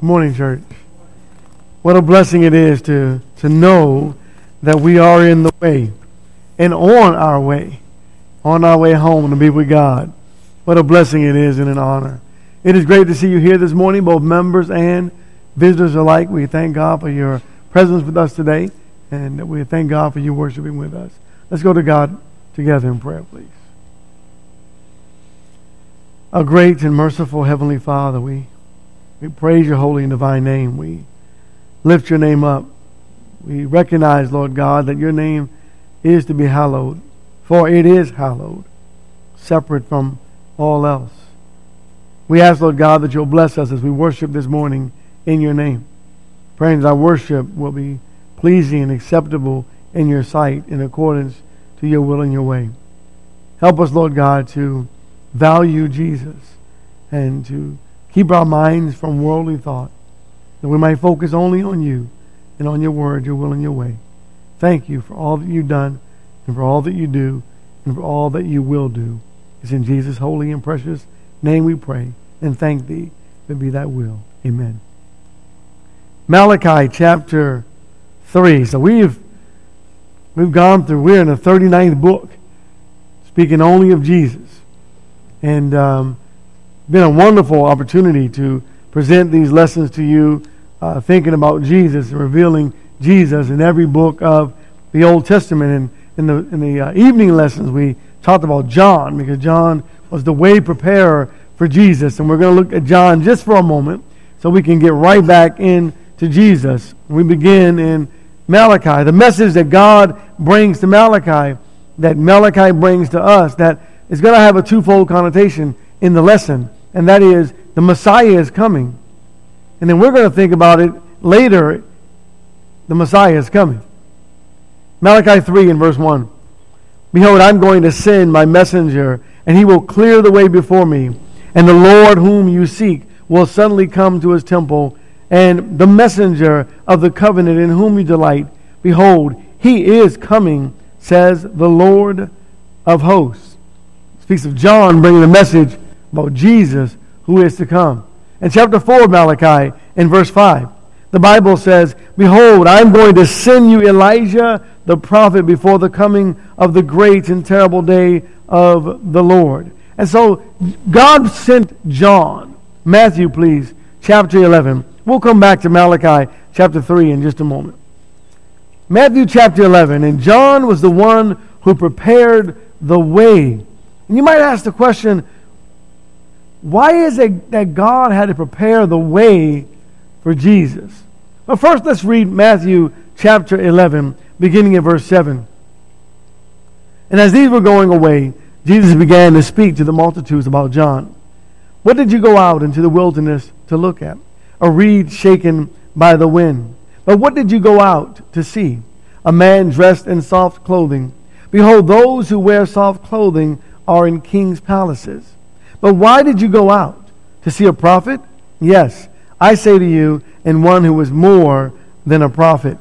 Good morning, church. What a blessing it is to know that we are in the way and on our way home to be with God. What a blessing it is and an honor. It is great to see you here this morning, both members and visitors alike. We thank God for your presence with us today, and we thank God for you worshiping with us. Let's go to God together in prayer, please. Our great and merciful Heavenly Father, we praise your holy and divine name. We lift your name up. We recognize, Lord God, that your name is to be hallowed, for it is hallowed, separate from all else. We ask, Lord God, that you'll bless us as we worship this morning in your name, praying that our worship will be pleasing and acceptable in your sight, in accordance to your will and your way. Help us, Lord God, to value Jesus and to keep our minds from worldly thought, that we might focus only on you and on your word, your will, and your way. Thank you for all that you've done and for all that you do and for all that you will do. It's in Jesus' holy and precious name we pray and thank thee, that be thy will. Amen. Malachi chapter 3. So we've gone through, we're in the 39th book, speaking only of Jesus. And been a wonderful opportunity to present these lessons to you, thinking about Jesus and revealing Jesus in every book of the Old Testament. And in the evening lessons, we talked about John, because John was the way preparer for Jesus. And we're going to look at John just for a moment so we can get right back into Jesus. We begin in Malachi, the message that God brings to Malachi, that Malachi brings to us, that is going to have a twofold connotation in the lesson. And that is, the Messiah is coming. And then we're going to think about it later. The Messiah is coming. Malachi 3 and verse 1. Behold, I'm going to send my messenger, and he will clear the way before me. And the Lord whom you seek will suddenly come to his temple. And the messenger of the covenant in whom you delight, behold, he is coming, says the Lord of hosts. It speaks of John bringing the message about Jesus who is to come. In chapter 4 of Malachi, in verse 5, the Bible says, behold, I'm going to send you Elijah the prophet before the coming of the great and terrible day of the Lord. And so God sent John. Matthew, please, chapter 11. We'll come back to Malachi chapter 3 in just a moment. Matthew chapter 11, and John was the one who prepared the way. And you might ask the question, why is it that God had to prepare the way for Jesus? Well, first let's read Matthew chapter 11, beginning at verse 7. And as these were going away, Jesus began to speak to the multitudes about John. What did you go out into the wilderness to look at? A reed shaken by the wind. But what did you go out to see? A man dressed in soft clothing. Behold, those who wear soft clothing are in king's palaces. But why did you go out? To see a prophet? Yes, I say to you, and one who is more than a prophet.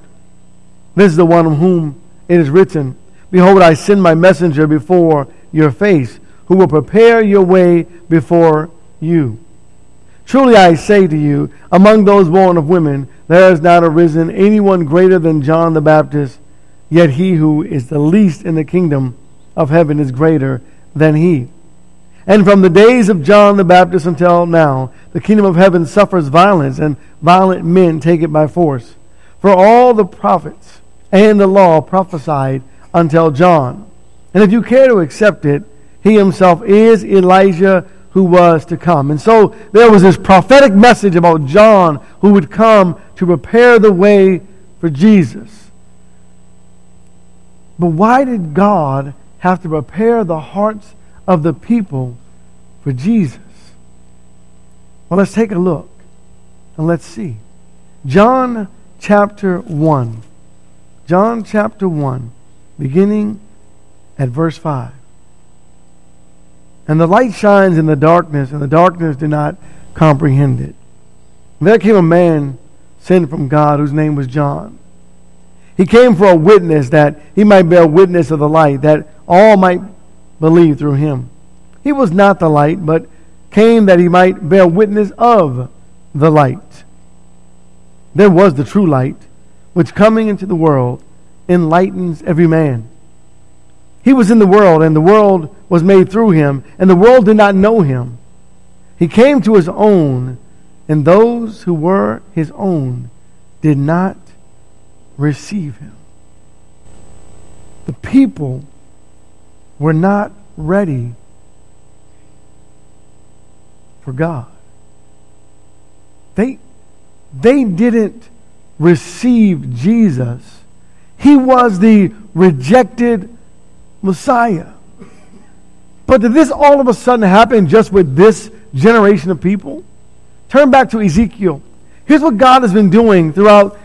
This is the one of whom it is written, behold, I send my messenger before your face, who will prepare your way before you. Truly I say to you, among those born of women, there has not arisen anyone greater than John the Baptist, yet he who is the least in the kingdom of heaven is greater than he. And from the days of John the Baptist until now, the kingdom of heaven suffers violence, and violent men take it by force. For all the prophets and the law prophesied until John. And if you care to accept it, he himself is Elijah who was to come. And so there was this prophetic message about John who would come to prepare the way for Jesus. But why did God have to prepare the hearts of the people for Jesus? Well, let's take a look and let's see. John chapter 1. John chapter 1, beginning at verse 5. And the light shines in the darkness, and the darkness did not comprehend it. And there came a man sent from God whose name was John. He came for a witness, that he might bear witness of the light, that all might believe through him. He was not the light, but came that he might bear witness of the light. there was the true light, which coming into the world enlightens every man. He was in the world, and the world was made through him, and the world did not know him. He came to his own, and those who were his own did not receive him. The people were not ready for God. They didn't receive Jesus. He was the rejected Messiah. But did this all of a sudden happen just with this generation of people? Turn back to Ezekiel. Here's what God has been doing throughout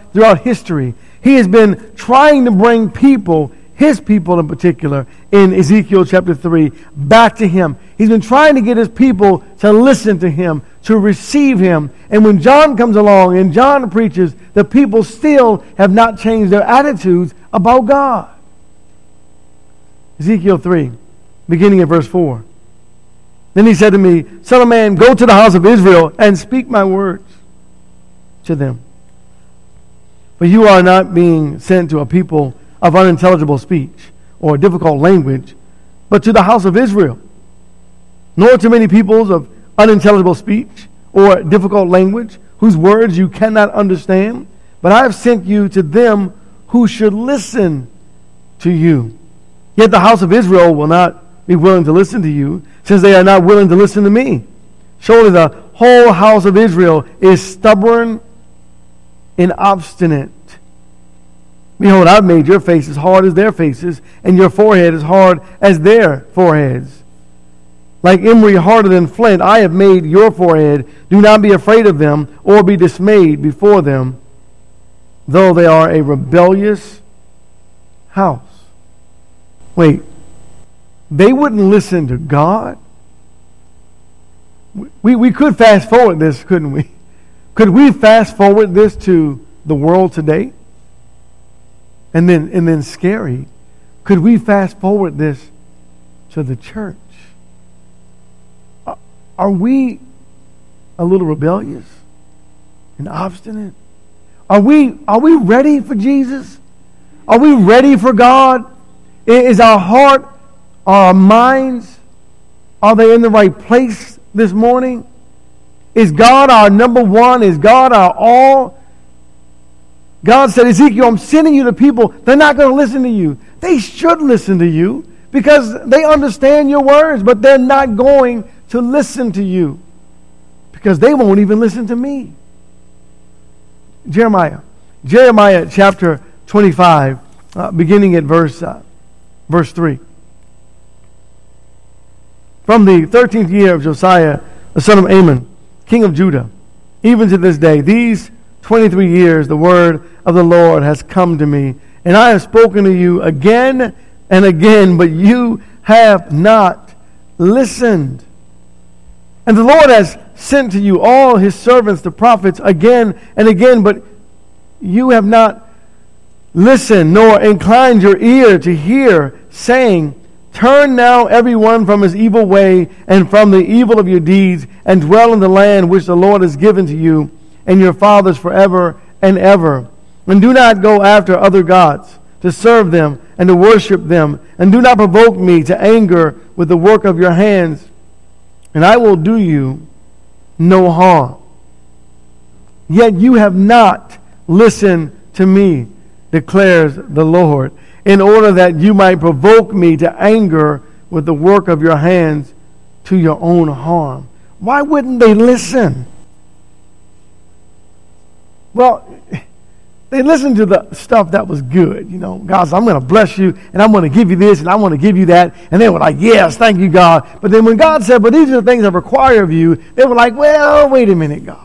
history. He has been trying to bring people, his people in particular, in Ezekiel chapter 3, back to him. He's been trying to get his people to listen to him, to receive him. And when John comes along and John preaches, the people still have not changed their attitudes about God. Ezekiel 3, beginning at verse 4. Then he said to me, "Son of man, go to the house of Israel and speak my words to them. For you are not being sent to a people of unintelligible speech or difficult language, but to the house of Israel, nor to many peoples of unintelligible speech or difficult language, whose words you cannot understand, but I have sent you to them who should listen to you. Yet the house of Israel will not be willing to listen to you, since they are not willing to listen to me. Surely the whole house of Israel is stubborn and obstinate. Behold, I've made your face as hard as their faces, and your forehead as hard as their foreheads. Like emery harder than flint, I have made your forehead. Do not be afraid of them, or be dismayed before them, though they are a rebellious house." Wait, they wouldn't listen to God? We could fast forward this, couldn't we? Could we fast forward this to the world today? And then scary, could we fast forward this to the church? Are we a little rebellious and obstinate? Are we ready for Jesus? Are we ready for God? Is our heart, our minds, are they in the right place this morning? Is God our number one? Is God our all? God said, "Ezekiel, I'm sending you to people. They're not going to listen to you. They should listen to you because they understand your words, but they're not going to listen to you because they won't even listen to me." Jeremiah chapter 25, beginning at verse 3. "From the 13th year of Josiah, the son of Amon, king of Judah, even to this day, these 23 years the word of the Lord has come to me, and I have spoken to you again and again, but you have not listened. And the Lord has sent to you all his servants, the prophets, again and again, but you have not listened, nor inclined your ear to hear, saying, 'Turn now everyone from his evil way and from the evil of your deeds, and dwell in the land which the Lord has given to you and your fathers forever and ever. And do not go after other gods to serve them and to worship them. And do not provoke me to anger with the work of your hands, and I will do you no harm.' Yet you have not listened to me, declares the Lord, in order that you might provoke me to anger with the work of your hands to your own harm." Why wouldn't they listen? Well, they listened to the stuff that was good. You know, God said, "I'm going to bless you, and I'm going to give you this, and I'm going to give you that." And they were like, "Yes, thank you, God." But then when God said, "But these are the things I require of you," they were like, "Well, wait a minute, God."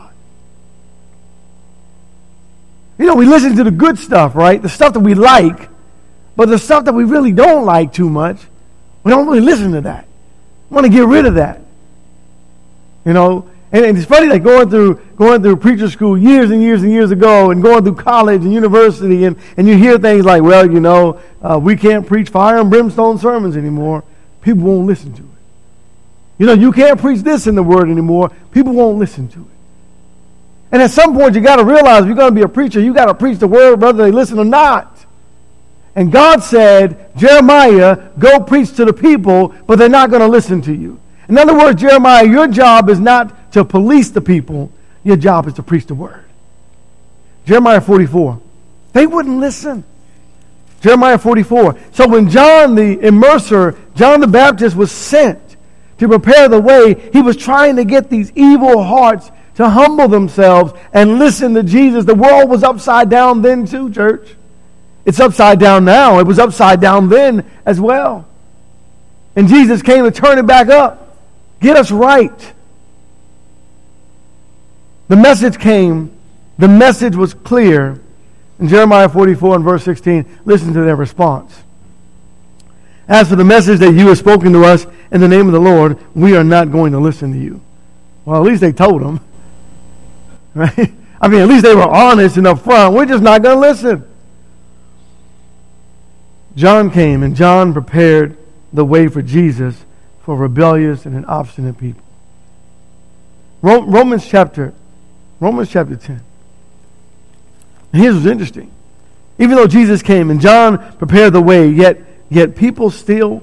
You know, we listen to the good stuff, right? The stuff that we like, but the stuff that we really don't like too much, we don't really listen to that. We want to get rid of that. You know, and it's funny that going through preacher school years and years and years ago, and going through college and university, and you hear things like, "Well, you know, we can't preach fire and brimstone sermons anymore. People won't listen to it. You know, you can't preach this in the word anymore. People won't listen to it." And at some point, you got to realize if you're going to be a preacher, you got to preach the word whether they listen or not. And God said, Jeremiah, go preach to the people, but they're not going to listen to you. In other words, Jeremiah, your job is not to police the people. Your job is to preach the word. Jeremiah 44. They wouldn't listen. Jeremiah 44. So when John the immerser, John the Baptist, was sent to prepare the way, he was trying to get these evil hearts to humble themselves and listen to Jesus. The world was upside down then too, church. It's upside down now. It was upside down then as well. And Jesus came to turn it back up. Get us right. The message came. The message was clear. In Jeremiah 44 and verse 16, listen to their response. As for the message that you have spoken to us in the name of the Lord, we are not going to listen to you. Well, at least they told them. Right? I mean, at least they were honest and upfront. We're just not going to listen. John came, and John prepared the way for Jesus for rebellious and an obstinate people. Romans chapter 10. And here's what's interesting. Even though Jesus came and John prepared the way, yet people still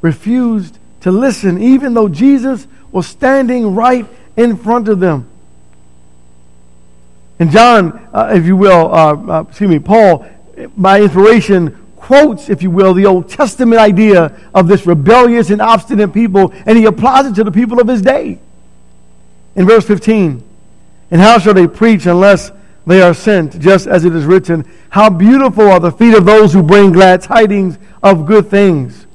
refused to listen, even though Jesus was standing right in front of them. And John, Paul, by inspiration, quotes, if you will, the Old Testament idea of this rebellious and obstinate people, and he applies it to the people of his day. In verse 15, and how shall they preach unless they are sent, just as it is written, how beautiful are the feet of those who bring glad tidings of good things.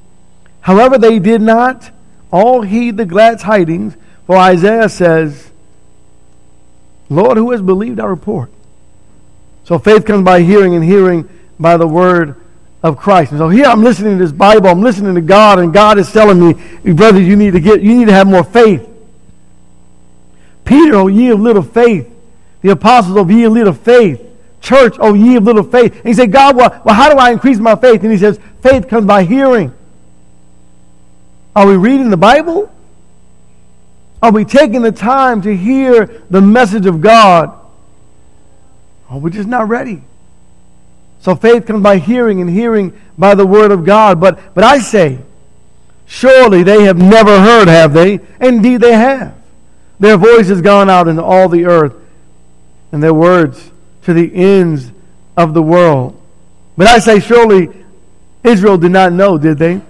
However, they did not all heed the glad tidings, for Isaiah says, Lord, who has believed our report? So faith comes by hearing, and hearing by the word of Christ. And so here I'm listening to this Bible, I'm listening to God, and God is telling me, brother, you need to have more faith. Peter, oh ye of little faith. The apostles, oh ye of little faith. Church, oh ye of little faith. And he said, God, well, how do I increase my faith? And he says, faith comes by hearing. Are we reading the Bible? Are we taking the time to hear the message of God? Or we're just not ready. So faith comes by hearing, and hearing by the word of God. But I say, surely they have never heard, have they? Indeed they have. Their voice has gone out into all the earth, and their words to the ends of the world. But I say, surely Israel did not know, did they?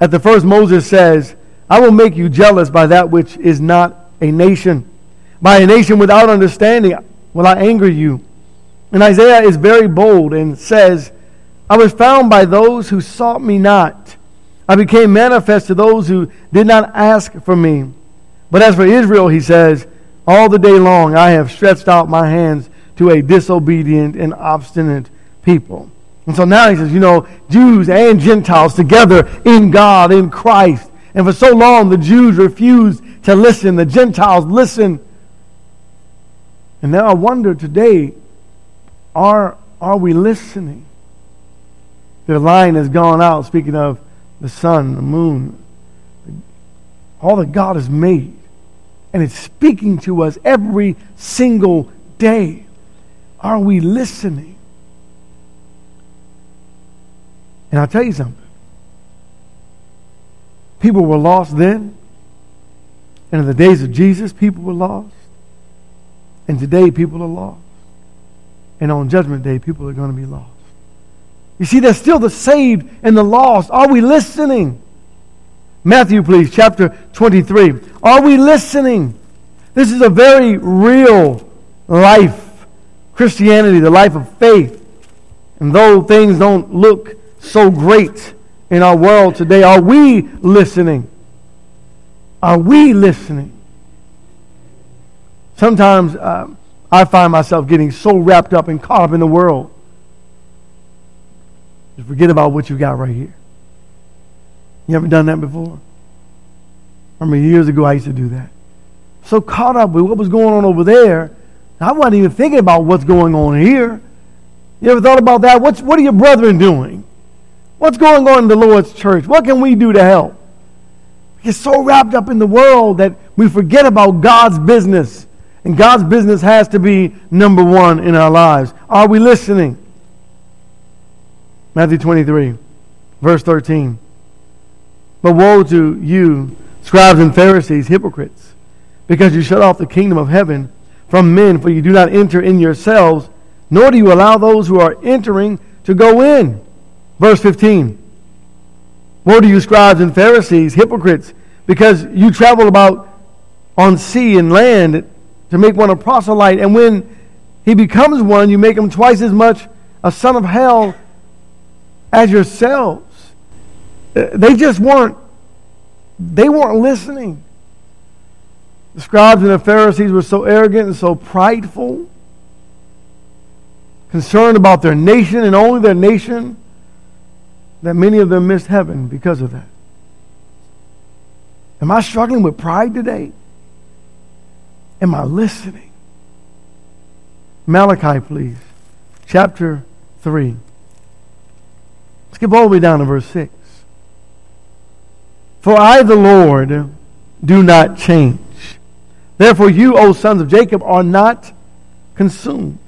At the first, Moses says, I will make you jealous by that which is not a nation. By a nation without understanding will I anger you. And Isaiah is very bold and says, I was found by those who sought me not. I became manifest to those who did not ask for me. But as for Israel, he says, all the day long I have stretched out my hands to a disobedient and obstinate people. And so now he says, Jews and Gentiles together in God, in Christ. And for so long the Jews refused to listen. The Gentiles listened. And now I wonder today, Are we listening? Their line has gone out, speaking of the sun, the moon, all that God has made. And it's speaking to us every single day. Are we listening? And I'll tell you something. People were lost then. And in the days of Jesus, people were lost. And today, people are lost. And on Judgment Day, people are going to be lost. You see, there's still the saved and the lost. Are we listening? Matthew, please, chapter 23. Are we listening? This is a very real life. Christianity, the life of faith. And though things don't look so great in our world today, are we listening? Are we listening? Sometimes I find myself getting so wrapped up and caught up in the world. Just forget about what you got right here. You ever done that before? I remember years ago I used to do that. So caught up with what was going on over there, I wasn't even thinking about what's going on here. You ever thought about that? What are your brethren doing? What's going on in the Lord's church? What can we do to help? We get so wrapped up in the world that we forget about God's business. And God's business has to be number one in our lives. Are we listening? Matthew 23, verse 13. But woe to you, scribes and Pharisees, hypocrites, because you shut off the kingdom of heaven from men, for you do not enter in yourselves, nor do you allow those who are entering to go in. Verse 15. Woe to you, scribes and Pharisees, hypocrites, because you travel about on sea and land to make one a proselyte, and when he becomes one, you make him twice as much a son of hell as yourselves. They weren't listening. The scribes and the Pharisees were so arrogant and so prideful, concerned about their nation and only their nation, that many of them missed heaven because of that. Am I struggling with pride today? Am I listening? Malachi, please. Chapter 3. Skip all the way down to verse 6. For I, the Lord, do not change. Therefore you, O sons of Jacob, are not consumed.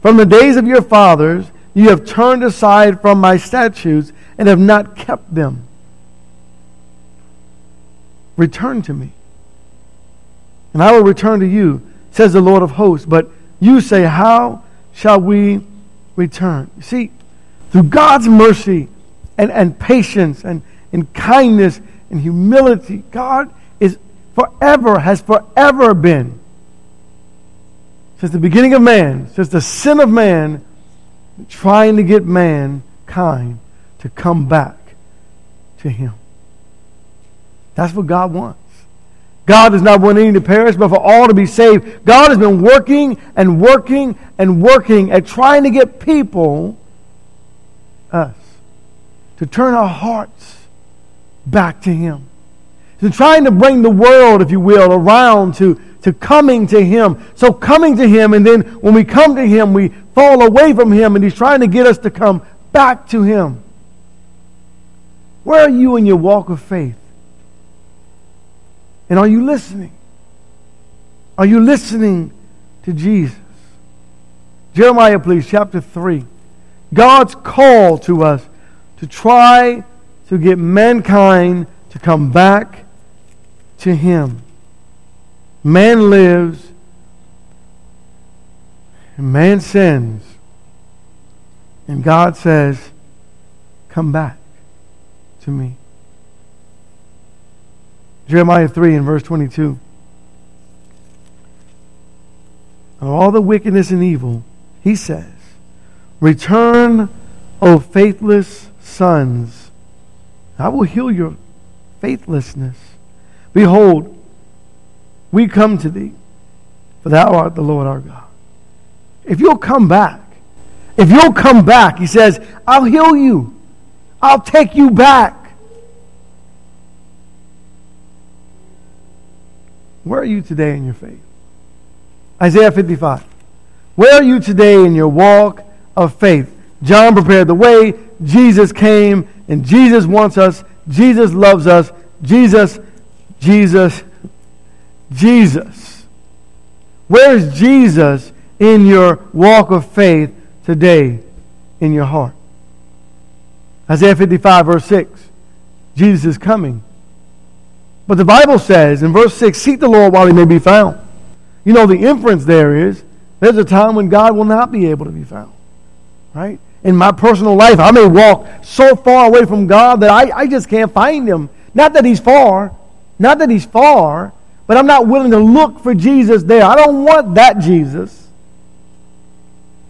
From the days of your fathers, you have turned aside from my statutes and have not kept them. Return to me, and I will return to you, says the Lord of hosts. But you say, how shall we return? You see, through God's mercy and patience and kindness and humility, God has forever been, since the beginning of man, since the sin of man, trying to get mankind to come back to him. That's what God wants. God does not want any to perish, but for all to be saved. God has been working and working and working at trying to get people, us, to turn our hearts back to him. He's trying to bring the world, if you will, around to coming to him. So coming to him, and then when we come to him, we fall away from him, and he's trying to get us to come back to him. Where are you in your walk of faith? And are you listening? Are you listening to Jesus? Jeremiah, please, chapter 3. God's call to us to try to get mankind to come back to him. Man lives and man sins. And God says, come back to me. Jeremiah 3 and verse 22. Of all the wickedness and evil, he says, return, O faithless sons. I will heal your faithlessness. Behold, we come to thee, for thou art the Lord our God. If you'll come back, he says, I'll heal you. I'll take you back. Where are you today in your faith? Isaiah 55. Where are you today in your walk of faith? John prepared the way. Jesus came, and Jesus wants us. Jesus loves us. Jesus. Where is Jesus in your walk of faith today in your heart? Isaiah 55 verse 6. Jesus is coming. But the Bible says in verse 6, seek the Lord while he may be found. You know, the inference there is, there's a time when God will not be able to be found. Right? In my personal life, I may walk so far away from God that I just can't find him. Not that he's far, but I'm not willing to look for Jesus there. I don't want that Jesus.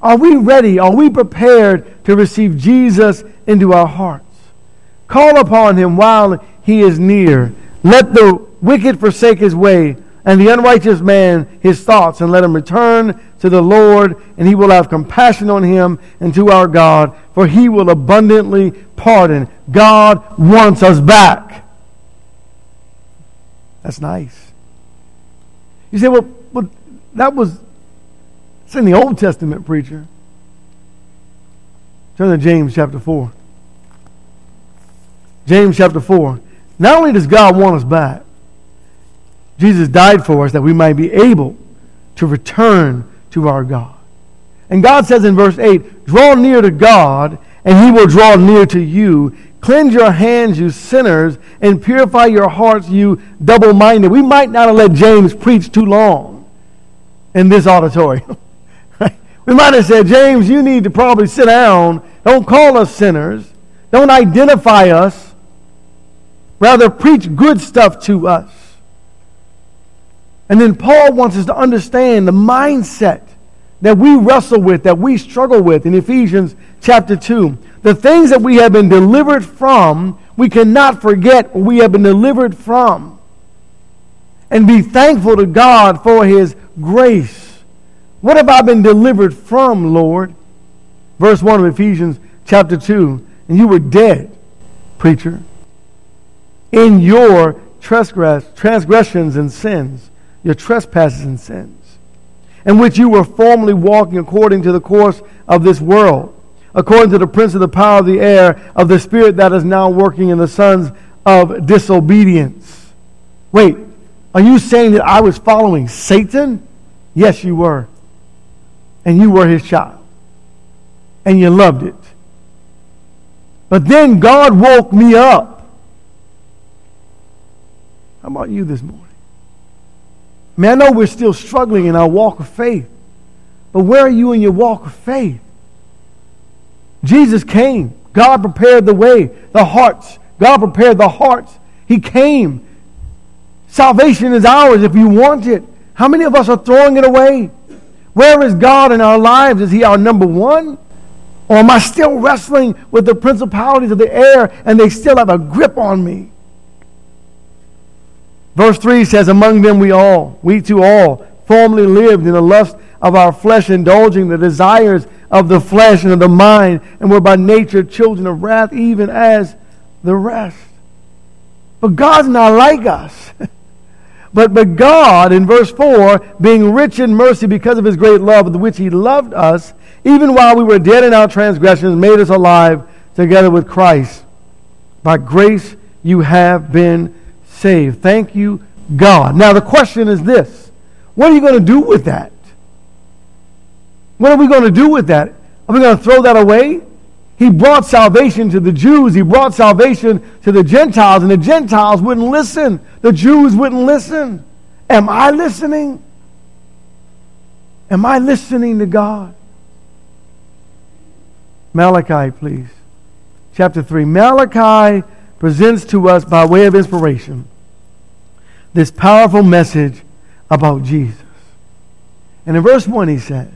Are we ready? Are we prepared to receive Jesus into our hearts? Call upon him while he is near. Let the wicked forsake his way, and the unrighteous man his thoughts, and let him return to the Lord, and he will have compassion on him, and to our God, for he will abundantly pardon. God wants us back. That's nice. You say, well it's in the Old Testament, preacher. Turn to James chapter 4. James chapter 4. Not only does God want us back, Jesus died for us that we might be able to return to our God. And God says in verse 8, draw near to God, and he will draw near to you. Cleanse your hands, you sinners, and purify your hearts, you double-minded. We might not have let James preach too long in this auditorium. We might have said, James, you need to probably sit down. Don't call us sinners. Don't identify us. Rather, preach good stuff to us. And then Paul wants us to understand the mindset that we wrestle with, that we struggle with in Ephesians chapter 2. The things that we have been delivered from, we cannot forget we have been delivered from. And be thankful to God for his grace. What have I been delivered from, Lord? Verse 1 of Ephesians chapter 2. And you were dead, preacher, in your transgressions and sins, your trespasses and sins, in which you were formerly walking according to the course of this world, according to the prince of the power of the air, of the spirit that is now working in the sons of disobedience. Wait, are you saying that I was following Satan? Yes, you were. And you were his child. And you loved it. But then God woke me up. How about you this morning? I mean, I know we're still struggling in our walk of faith. But where are you in your walk of faith? Jesus came. God prepared the way, the hearts. God prepared the hearts. He came. Salvation is ours if you want it. How many of us are throwing it away? Where is God in our lives? Is he our number one? Or am I still wrestling with the principalities of the air and they still have a grip on me? Verse 3 says, among them we too all, formerly lived in the lust of our flesh, indulging the desires of the flesh and of the mind, and were by nature children of wrath, even as the rest. But God's not like us. But God, in verse 4, being rich in mercy because of his great love with which he loved us, even while we were dead in our transgressions, made us alive together with Christ. By grace you have been saved. Thank you, God. Now the question is this. What are you going to do with that? What are we going to do with that? Are we going to throw that away? He brought salvation to the Jews. He brought salvation to the Gentiles, and the Gentiles wouldn't listen. The Jews wouldn't listen. Am I listening? Am I listening to God? Malachi, please. Chapter 3. Malachi presents to us, by way of inspiration, this powerful message about Jesus. And in verse 1 he says,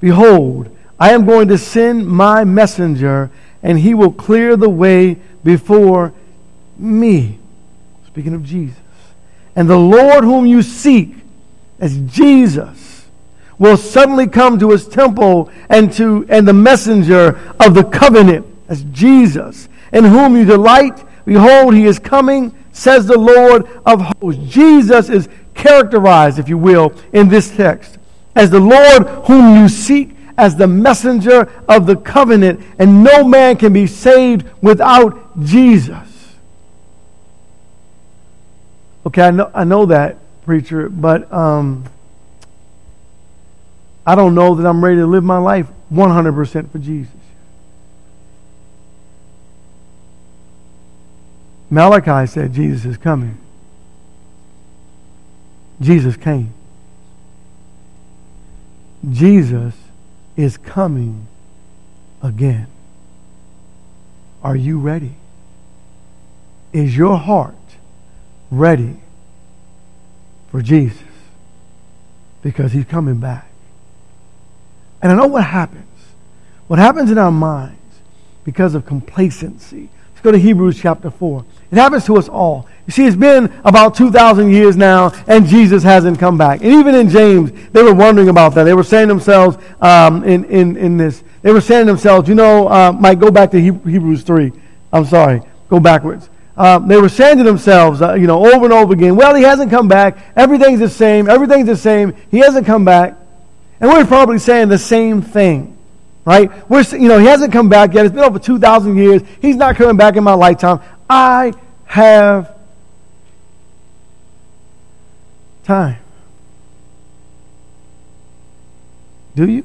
behold, I am going to send my messenger, and he will clear the way before me. Speaking of Jesus. And the Lord whom you seek, as Jesus, will suddenly come to his temple, and the messenger of the covenant, as Jesus, in whom you delight. Behold, he is coming, says the Lord of hosts. Jesus is characterized, if you will, in this text, as the Lord whom you seek, as the messenger of the covenant, and no man can be saved without Jesus. Okay, I know that, preacher, but I don't know that I'm ready to live my life 100% for Jesus. Malachi said Jesus is coming. Jesus came. Jesus is coming again. Are you ready? Is your heart ready for Jesus? Because he's coming back. And I know what happens. What happens in our minds because of complacency. Let's go to Hebrews chapter 4. It happens to us all. You see, it's been about 2,000 years now, and Jesus hasn't come back. And even in James, they were wondering about that. They were saying to themselves, Mike, go back to Hebrews 3. I'm sorry, go backwards. They were saying to themselves, over and over again, well, he hasn't come back. Everything's the same. He hasn't come back. And we're probably saying the same thing. Right? He hasn't come back yet. It's been over 2,000 years. He's not coming back in my lifetime. I have time. Do you?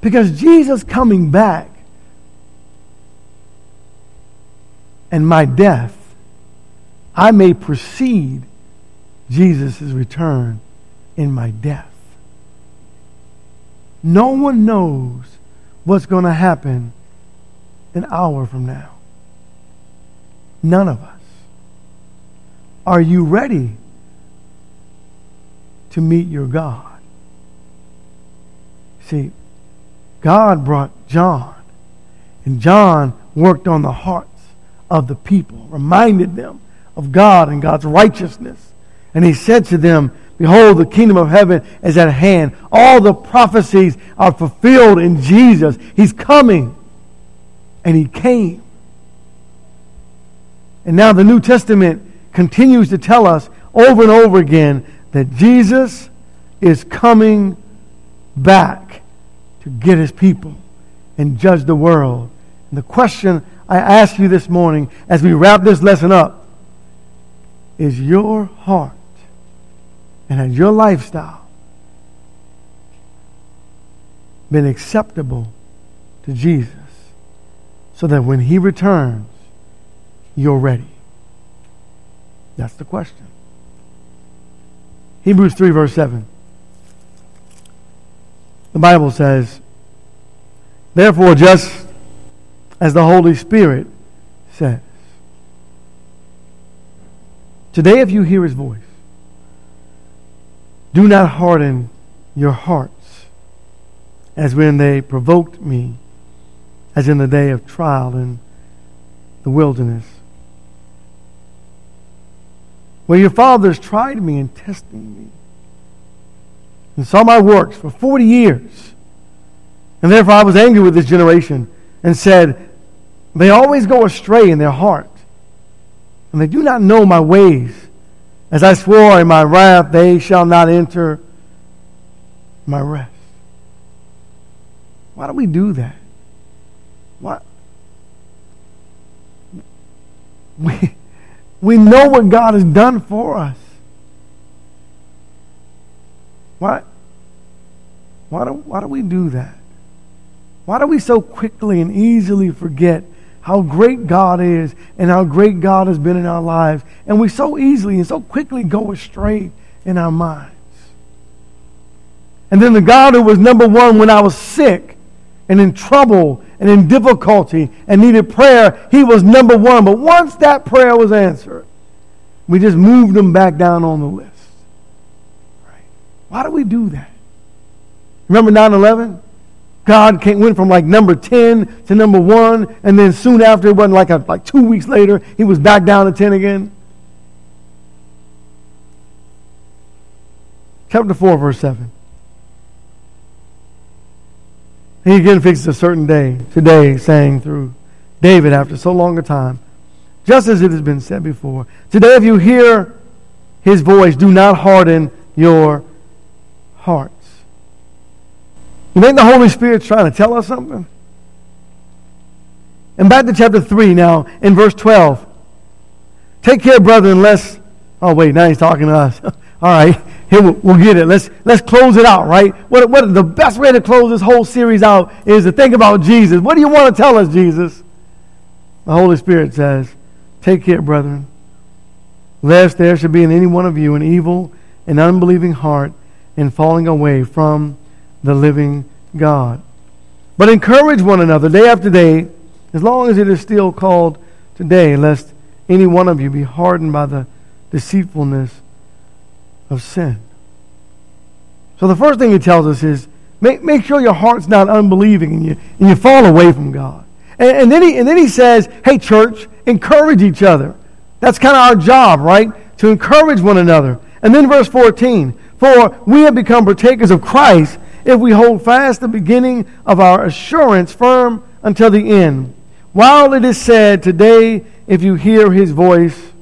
Because Jesus coming back and my death, I may precede Jesus' return in my death. No one knows what's going to happen an hour from now. None of us. Are you ready to meet your God? See, God brought John, and John worked on the hearts of the people, reminded them of God and God's righteousness. And he said to them, "Behold, the kingdom of heaven is at hand." All the prophecies are fulfilled in Jesus. He's coming. And he came. And now the New Testament continues to tell us over and over again that Jesus is coming back to get his people and judge the world. And the question I ask you this morning as we wrap this lesson up is, your heart and has your lifestyle been acceptable to Jesus, so that when he returns, you're ready? That's the question. Hebrews 3 verse 7. The Bible says, "Therefore, just as the Holy Spirit says, today if you hear his voice, do not harden your hearts as when they provoked me, as in the day of trial in the wilderness, where your fathers tried me and tested me, and saw my works for 40 years. And therefore I was angry with this generation and said, they always go astray in their heart, and they do not know my ways. As I swore in my wrath, they shall not enter my rest." Why do we do that? Why? We know what God has done for us. Why do we do that? Why do we so quickly and easily forget how great God is and how great God has been in our lives, and we so easily and so quickly go astray in our minds? And then the God who was number one when I was sick and in trouble and in difficulty and needed prayer, he was number one. But once that prayer was answered, we just moved him back down on the list. Right? Why do we do that? Remember 9/11? God went from like number 10 to number 1, and then soon after, it wasn't like 2 weeks later, he was back down to 10 again. Chapter 4, verse 7. He again fixes a certain day, today, saying through David after so long a time, just as it has been said before, today if you hear his voice, do not harden your heart. You think the Holy Spirit's trying to tell us something? And back to chapter 3 now, in verse 12. Take care, brethren, lest... Oh, wait, now he's talking to us. All right, here we'll get it. Let's close it out, right? What the best way to close this whole series out is to think about Jesus. What do you want to tell us, Jesus? The Holy Spirit says, take care, brethren, lest there should be in any one of you an evil and unbelieving heart and falling away from the living God. But encourage one another day after day, as long as it is still called today, lest any one of you be hardened by the deceitfulness of sin. So the first thing he tells us is, make sure your heart's not unbelieving and you fall away from God. And then he says, hey church, encourage each other. That's kind of our job, right? To encourage one another. And then verse 14, for we have become partakers of Christ if we hold fast the beginning of our assurance firm until the end. While it is said, today, if you hear his voice,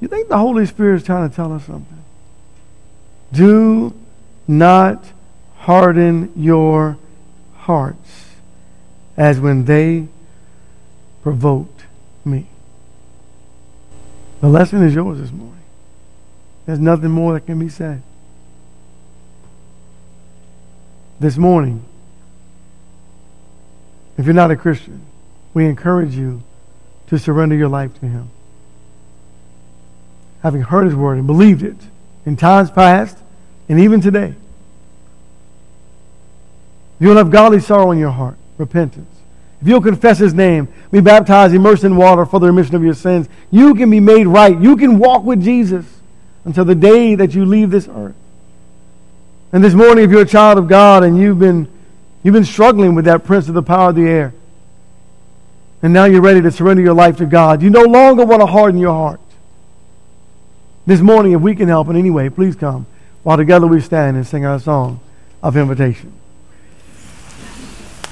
you think the Holy Spirit is trying to tell us something? Do not harden your hearts as when they provoked me. The lesson is yours this morning. There's nothing more that can be said. this morning, if you're not a Christian, we encourage you to surrender your life to Him. Having heard His word and believed it in times past and even today, you'll have godly sorrow in your heart, repentance. If you'll confess His name, be baptized, immersed in water for the remission of your sins, you can be made right. You can walk with Jesus until the day that you leave this earth. And this morning, if you're a child of God and you've been struggling with that prince of the power of the air, and now you're ready to surrender your life to God, you no longer want to harden your heart. This morning, if we can help in any way, please come while together we stand and sing our song of invitation.